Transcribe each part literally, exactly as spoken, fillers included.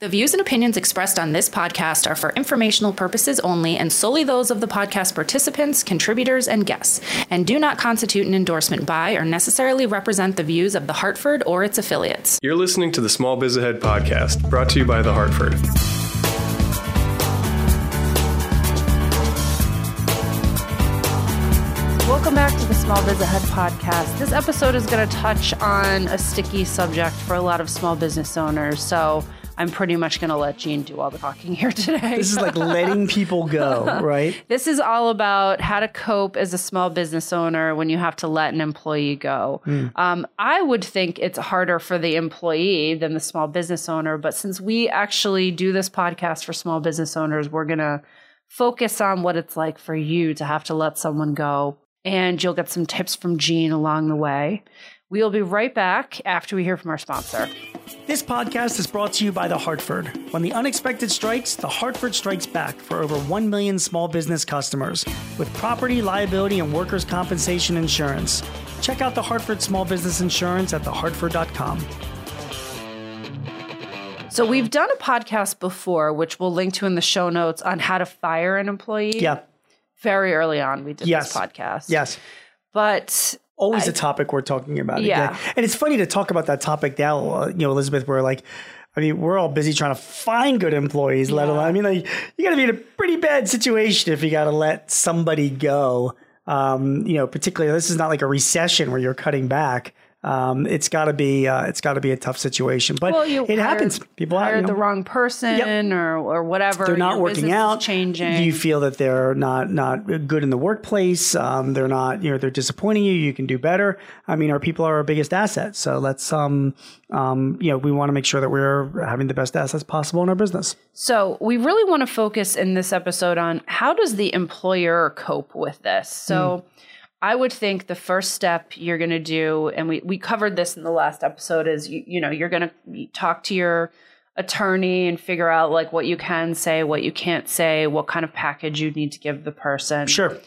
The views and opinions expressed on this podcast are for informational purposes only and solely those of the podcast participants, contributors, and guests, and do not constitute an endorsement by or necessarily represent the views of The Hartford or its affiliates. You're listening to the Small Biz Ahead Podcast, brought to you by The Hartford. Welcome back to the Small Biz Ahead Podcast. This episode is going to touch on a sticky subject for a lot of small business owners, so I'm pretty much going to let Gene do all the talking here today. This is like letting people go, right? This is all about how to cope as a small business owner when you have to let an employee go. Mm. Um, I would think it's harder for the employee than the small business owner. But since we actually do this podcast for small business owners, we're going to focus on what it's like for you to have to let someone go. And you'll get some tips from Gene along the way. We'll be right back after we hear from our sponsor. This podcast is brought to you by The Hartford. When the unexpected strikes, The Hartford strikes back for over one million small business customers with property, liability, and workers' compensation insurance. Check out The Hartford Small Business Insurance at the hartford dot com. So we've done a podcast before, which we'll link to in the show notes, on how to fire an employee. Yeah. Very early on, we did yes. this podcast. Yes. But always I, a topic we're talking about. Yeah. Again. And it's funny to talk about that topic now, uh, you know, Elizabeth, we're like, I mean, we're all busy trying to find good employees, yeah. let alone, I mean, like, you got to be in a pretty bad situation if you got to let somebody go. Um, you know, particularly, this is not like a recession where you're cutting back. Um, it's gotta be, uh, it's gotta be a tough situation, but well, it hired, happens. People hired you know, the wrong person yep. or, or whatever. They're not Your working out. Changing. You feel that they're not, not good in the workplace. Um, they're not, you know, they're disappointing you. You can do better. I mean, our people are our biggest asset. So let's, um, um, you know, we want to make sure that we're having the best assets possible in our business. So we really want to focus in this episode on how does the employer cope with this? So mm. I would think the first step you're going to do, and we, we covered this in the last episode, is, you, you know, you're going to talk to your attorney and figure out like what you can say, what you can't say, what kind of package you need to give the person. Sure.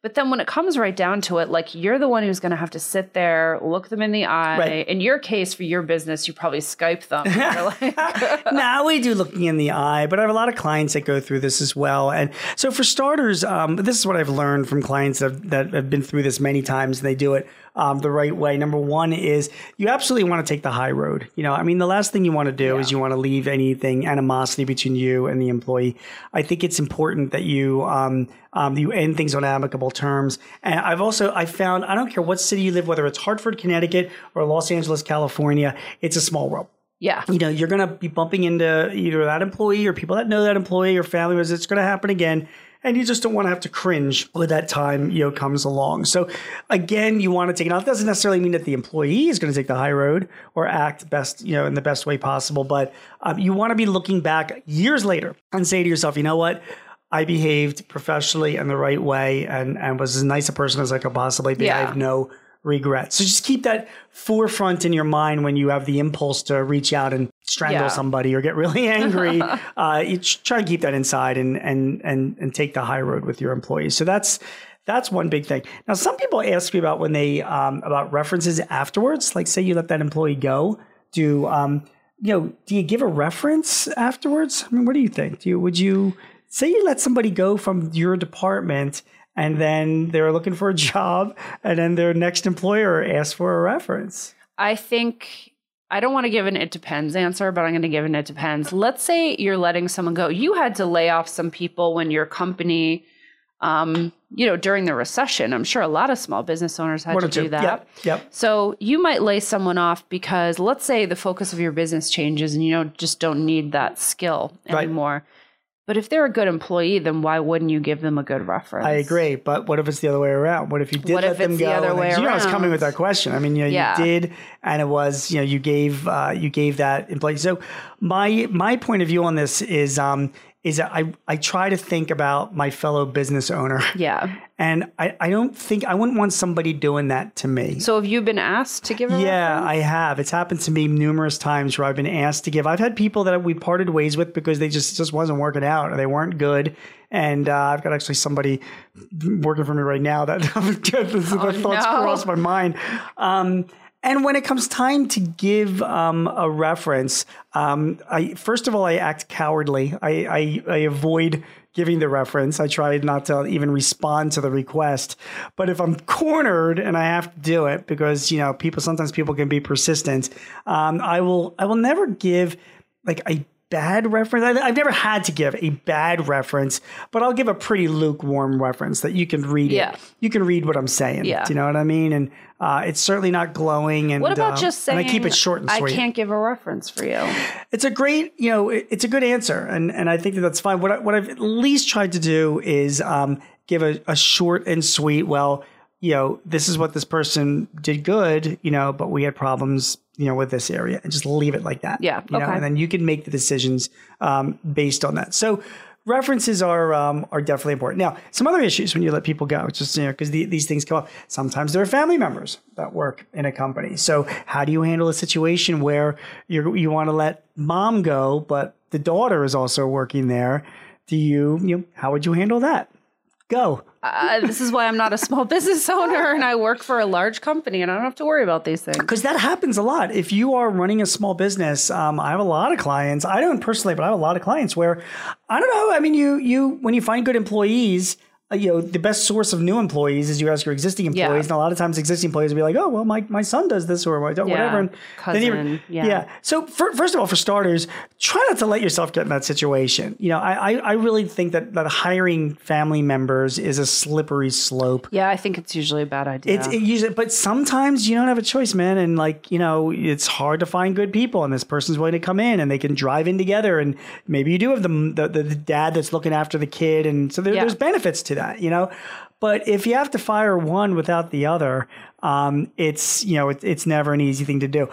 But then when it comes right down to it, like you're the one who's going to have to sit there, look them in the eye. Right. In your case, for your business, you probably Skype them. Like, nah, we do looking in the eye, but I have a lot of clients that go through this as well. And so for starters, um, this is what I've learned from clients that have, that have been through this many times and they do it Um, the right way. Number one is you absolutely want to take the high road. You know, I mean, the last thing you want to do yeah. is you want to leave anything animosity between you and the employee. I think it's important that you um, um, you end things on amicable terms. And I've also I found I don't care what city you live, whether it's Hartford, Connecticut, or Los Angeles, California, it's a small world. Yeah. You know, you're going to be bumping into either that employee or people that know that employee or family members. It's going to happen again. And you just don't want to have to cringe when that time, you know, comes along. So again, you want to take it out. It doesn't necessarily mean that the employee is going to take the high road or act best, you know, in the best way possible. But um, you want to be looking back years later and say to yourself, you know what? I behaved professionally in the right way and, and was as nice a person as I could possibly be. Yeah. I have no regrets. So just keep that forefront in your mind when you have the impulse to reach out and strangle yeah. somebody or get really angry. uh, you try to keep that inside and, and, and, and take the high road with your employees. So that's, that's one big thing. Now, some people ask me about when they, um, about references afterwards, like say you let that employee go. Do, um, you know, do you give a reference afterwards? I mean, what do you think? Do you, would you say you let somebody go from your department and then they're looking for a job, and then their next employer asks for a reference? I think, I don't want to give an it depends answer, but I'm going to give an it depends. Let's say you're letting someone go. You had to lay off some people when your company, um, you know, during the recession. I'm sure a lot of small business owners had to do two. that. Yep, yep. So you might lay someone off because let's say the focus of your business changes and you don't, just don't need that skill anymore. Right. But if they're a good employee, then why wouldn't you give them a good reference? I agree. But what if it's the other way around? What if you did what let them the go? Other way then, you know, I was coming with that question. I mean, you know, yeah. you did, and it was, you know, you gave, uh, you gave that employee. So my, my point of view on this is, um, is that I, I try to think about my fellow business owner. Yeah. And I, I don't think, I wouldn't want somebody doing that to me. So have you been asked to give a yeah, reference? I have. It's happened to me numerous times where I've been asked to give. I've had people that we parted ways with because they just, just wasn't working out or they weren't good. And uh, I've got actually somebody working for me right now that oh, my thoughts no. crossed my mind. Um, And when it comes time to give um, a reference, um, I, first of all, I act cowardly. I, I, I avoid giving the reference. I try not to even respond to the request. But if I'm cornered and I have to do it, because you know, people sometimes people can be persistent. Um, I will I will never give like a bad reference. I've never had to give a bad reference, but I'll give a pretty lukewarm reference that you can read. Yeah. It. You can read what I'm saying. Yeah. Do you know what I mean? And uh, it's certainly not glowing. And what about uh, just saying, and I keep it short and sweet. I can't give a reference for you. It's a great, you know, it, it's a good answer. And and I think that that's fine. What, I, what I've at least tried to do is um, give a, a short and sweet, well, you know, this is what this person did good, you know, but we had problems, you know, with this area, and just leave it like that. Yeah. You okay. know, and then you can make the decisions um, based on that. So references are um, are definitely important. Now, some other issues when you let people go, just, you know, because the, these things come up. Sometimes there are family members that work in a company. So how do you handle a situation where you you want to let mom go, but the daughter is also working there? Do you, you know, how would you handle that? Go. Uh, this is why I'm not a small business owner and I work for a large company and I don't have to worry about these things. Because that happens a lot. If you are running a small business, um, I have a lot of clients. I don't personally, but I have a lot of clients where, I don't know, I mean, you, you when you find good employees, uh, you know, the best source of new employees is you ask your existing employees. Yeah. And a lot of times existing employees will be like, oh, well, my, my son does this or whatever. Yeah. And cousin, even, yeah. yeah. So for, first of all, for starters, try not to let yourself get in that situation. You know, I, I, I really think that, that hiring family members is a slippery slope. Yeah, I think it's usually a bad idea. It's, it usually, but sometimes you don't have a choice, man. And like, you know, it's hard to find good people and this person's willing to come in and they can drive in together. And maybe you do have the, the, the dad that's looking after the kid. And so there, yeah. there's benefits to that, you know, but if you have to fire one without the other, um, it's, you know, it, it's never an easy thing to do.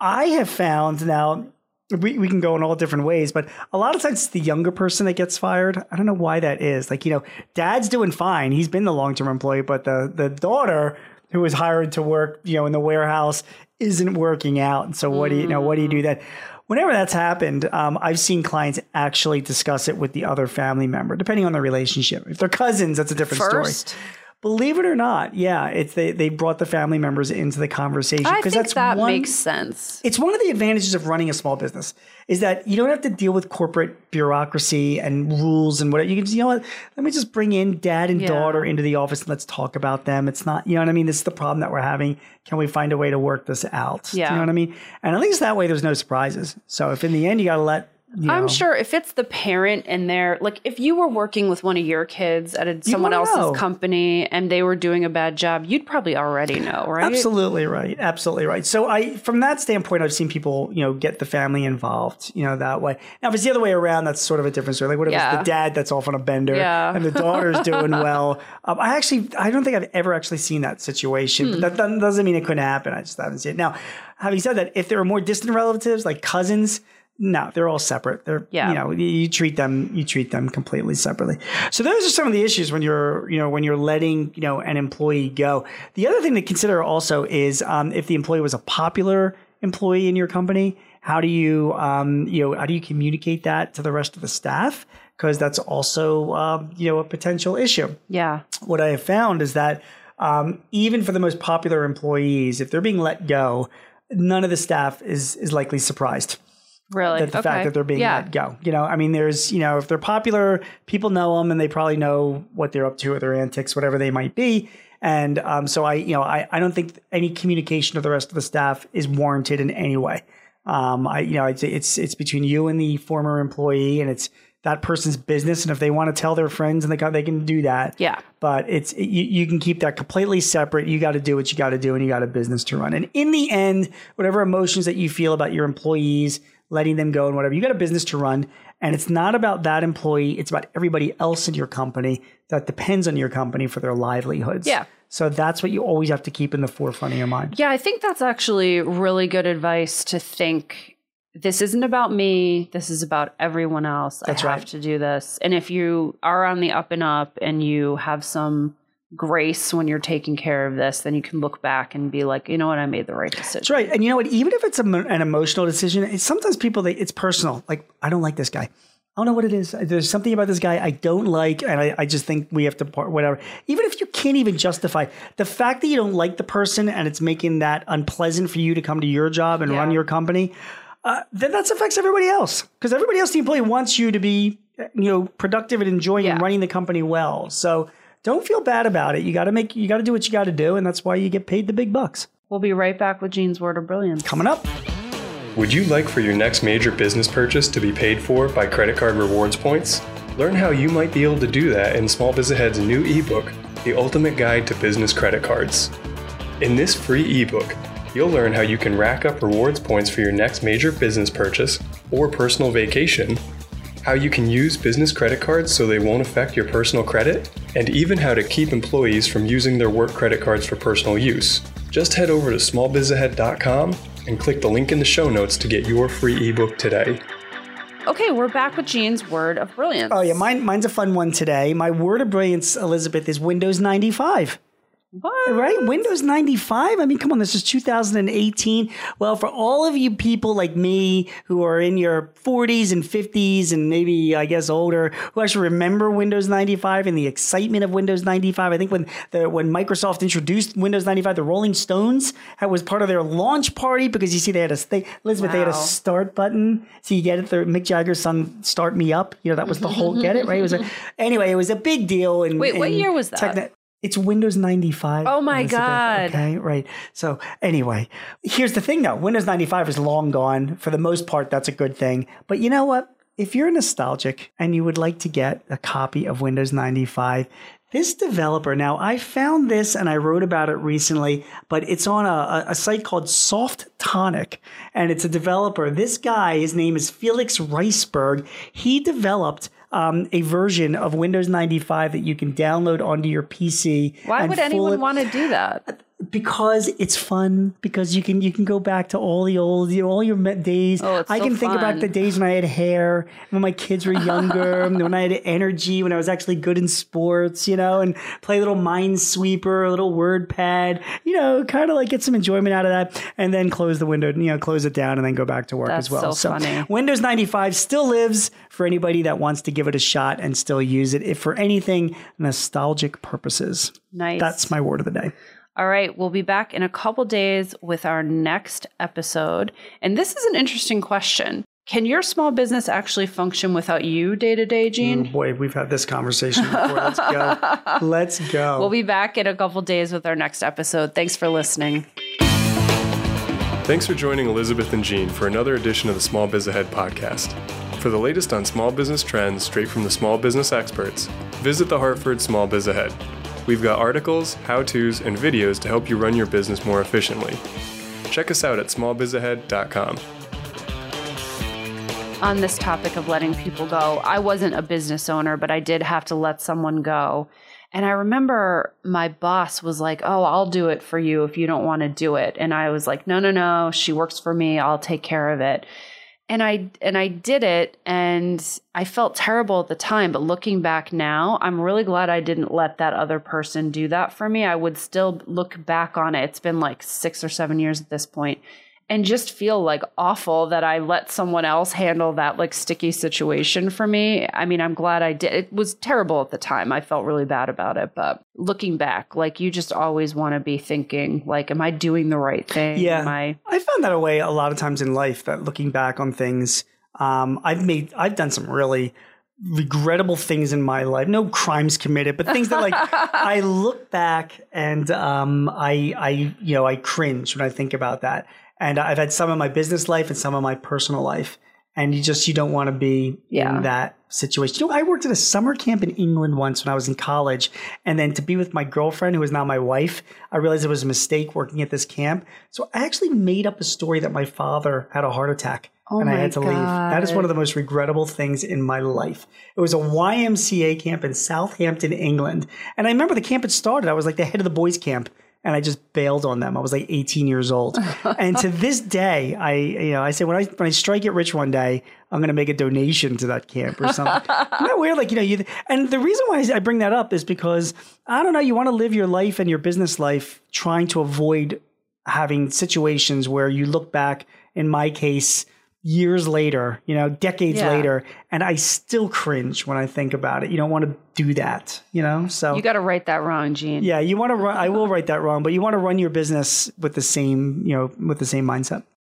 I have found now we, we can go in all different ways, but a lot of times it's the younger person that gets fired. I don't know why that is. Like, you know, dad's doing fine. He's been the long-term employee, but the, the daughter who was hired to work, you know, in the warehouse isn't working out. And so what do you, you know, what do you do then? Whenever that's happened, um, I've seen clients actually discuss it with the other family member, depending on the relationship. If they're cousins, that's a different First. story. Believe it or not, yeah, it's they, they brought the family members into the conversation. I think that's that one, makes sense. It's one of the advantages of running a small business is that you don't have to deal with corporate bureaucracy and rules and whatever. You can just, you know what, let me just bring in dad and yeah. daughter into the office and let's talk about them. It's not, you know what I mean? This is the problem that we're having. Can we find a way to work this out? Yeah. Do you know what I mean? And at least that way there's no surprises. So if in the end you got to let You know. I'm sure if it's the parent and they're like, if you were working with one of your kids at a, someone else's know. company and they were doing a bad job, you'd probably already know, right? Absolutely right. Absolutely right. So I, from that standpoint, I've seen people, you know, get the family involved, you know, that way. Now, if it's the other way around, that's sort of a different story. Like what if yeah. it's the dad that's off on a bender yeah. and the daughter's doing well? Um, I actually, I don't think I've ever actually seen that situation, hmm. but that, that doesn't mean it couldn't happen. I just haven't seen it. Now, having said that, if there are more distant relatives, like cousins, no, they're all separate. They're, yeah. you know, you treat them, you treat them completely separately. So those are some of the issues when you're, you know, when you're letting, you know, an employee go. The other thing to consider also is um, if the employee was a popular employee in your company, how do you, um, you know, how do you communicate that to the rest of the staff? Because that's also, uh, you know, a potential issue. Yeah. What I have found is that um, even for the most popular employees, if they're being let go, none of the staff is is likely surprised. Really? That the okay. fact that they're being yeah. let go. You know, I mean, there's, you know, if they're popular, people know them and they probably know what they're up to or their antics, whatever they might be. And um, so I, you know, I, I don't think any communication to the rest of the staff is warranted in any way. Um, I, you know, it's, it's, it's between you and the former employee and it's that person's business. And if they want to tell their friends and they can, they can do that. Yeah. But it's, you, you can keep that completely separate. You got to do what you got to do and you got a business to run. And in the end, whatever emotions that you feel about your employees, letting them go and whatever. You got a business to run. And it's not about that employee. It's about everybody else in your company that depends on your company for their livelihoods. Yeah. So that's what you always have to keep in the forefront of your mind. Yeah. I think that's actually really good advice to think this isn't about me. This is about everyone else. That's I have right. to do this. And if you are on the up and up and you have some grace when you're taking care of this, then you can look back and be like, you know what, I made the right decision. That's right. And you know what, even if it's a, an emotional decision, it's sometimes people, they, it's personal. Like, I don't like this guy. I don't know what it is. There's something about this guy I don't like, and I, I just think we have to part, whatever. Even if you can't even justify the fact that you don't like the person and it's making that unpleasant for you to come to your job and yeah. run your company, uh, then that affects everybody else, because everybody else, the employee, wants you to be, you know, productive and enjoying yeah. and running the company well. So don't feel bad about it. You got to make, you got to do what you got to do, and that's why you get paid the big bucks. We'll be right back with Gene's Word of Brilliance. Coming up. Would you like for your next major business purchase to be paid for by credit card rewards points? Learn how you might be able to do that in Small Biz Ahead's new ebook, The Ultimate Guide to Business Credit Cards. In this free ebook, you'll learn how you can rack up rewards points for your next major business purchase or personal vacation, how you can use business credit cards so they won't affect your personal credit, and even how to keep employees from using their work credit cards for personal use. Just head over to small biz ahead dot com and click the link in the show notes to get your free ebook today. Okay, we're back with Gene's Word of Brilliance. Oh yeah, mine, mine's a fun one today. My Word of Brilliance, Elizabeth, is Windows ninety-five. What? Right? Windows ninety-five? I mean, come on, this is two thousand eighteen. Well, for all of you people like me who are in your forties and fifties and maybe, I guess, older, who actually remember Windows ninety-five and the excitement of Windows ninety-five. I think when the, when Microsoft introduced Windows ninety-five, the Rolling Stones was part of their launch party, because you see they had a thing. Elizabeth, wow. They had a start button. So you get it. Their, Mick Jagger's song, Start Me Up. You know, that was the whole, get it, right? It was a, anyway, it was a big deal. And, Wait, and what year was that? Techn- It's Windows ninety-five. Oh, my Elizabeth. God. Okay, right. So anyway, here's the thing, though. Windows ninety-five is long gone. For the most part, that's a good thing. But you know what? If you're nostalgic and you would like to get a copy of Windows ninety-five, this developer, now I found this and I wrote about it recently, but it's on a, a site called Softonic, and it's a developer. This guy, his name is Felix Riesberg. He developed Um, a version of Windows ninety-five that you can download onto your P C. Why would anyone want to do that? Because it's fun. Because you can you can go back to all the old you know, all your days. Oh, it's so I can fun. think about the days when I had hair, when my kids were younger, when I had energy, when I was actually good in sports, you know, and play a little Minesweeper, a little WordPad, you know, kind of like get some enjoyment out of that, and then close the window, you know, close it down, and then go back to work That's as well. So, so funny. Windows ninety-five still lives for anybody that wants to give it a shot and still use it, if for anything nostalgic purposes. Nice. That's my word of the day. All right, we'll be back in a couple days with our next episode. And this is an interesting question. Can your small business actually function without you day to day, Gene? Oh boy, we've had this conversation before. Let's go. Let's go. We'll be back in a couple days with our next episode. Thanks for listening. Thanks for joining Elizabeth and Gene for another edition of the Small Biz Ahead podcast. For the latest on small business trends straight from the small business experts, visit the Hartford Small Biz Ahead. We've got articles, how-tos, and videos to help you run your business more efficiently. Check us out at small biz ahead dot com. On this topic of letting people go, I wasn't a business owner, but I did have to let someone go. And I remember my boss was like, oh, I'll do it for you if you don't want to do it. And I was like, no, no, no, she works for me. I'll take care of it. And I and I did it, and I felt terrible at the time. But looking back now, I'm really glad I didn't let that other person do that for me. I would still look back on it. It's been like six or seven years at this point, and just feel like awful that I let someone else handle that like sticky situation for me. I mean, I'm glad I did. It was terrible at the time. I felt really bad about it. But looking back, like you just always want to be thinking, like, am I doing the right thing? Yeah. Am I-, I found that a way a lot of times in life, that looking back on things, um, I've made, I've done some really regrettable things in my life. No crimes committed, but things that like I look back and um, I, I, you know, I cringe when I think about that. And I've had some of my business life and some of my personal life. And you just, you don't want to be yeah. in that situation. You know, I worked at a summer camp in England once when I was in college. And then to be with my girlfriend, who is now my wife, I realized it was a mistake working at this camp. So I actually made up a story that my father had a heart attack. Oh and I had to God. leave. That is one of the most regrettable things in my life. It was a Y M C A camp in Southampton, England. And I remember the camp had started. I was like the head of the boys' camp. And I just bailed on them. I was like eighteen years old. And to this day, I you know, I say when I when I strike it rich one day, I'm going to make a donation to that camp or something. Isn't that weird? Like, you know, you, and the reason why I bring that up is because, I don't know, you want to live your life and your business life trying to avoid having situations where you look back, in my case, years later, you know, decades yeah. later, and I still cringe when I think about it. You don't want to do that, you know? So you got to right that wrong, Gene. Yeah, you want to run, I will write that wrong, but you want to run your business with the same, you know, with the same mindset.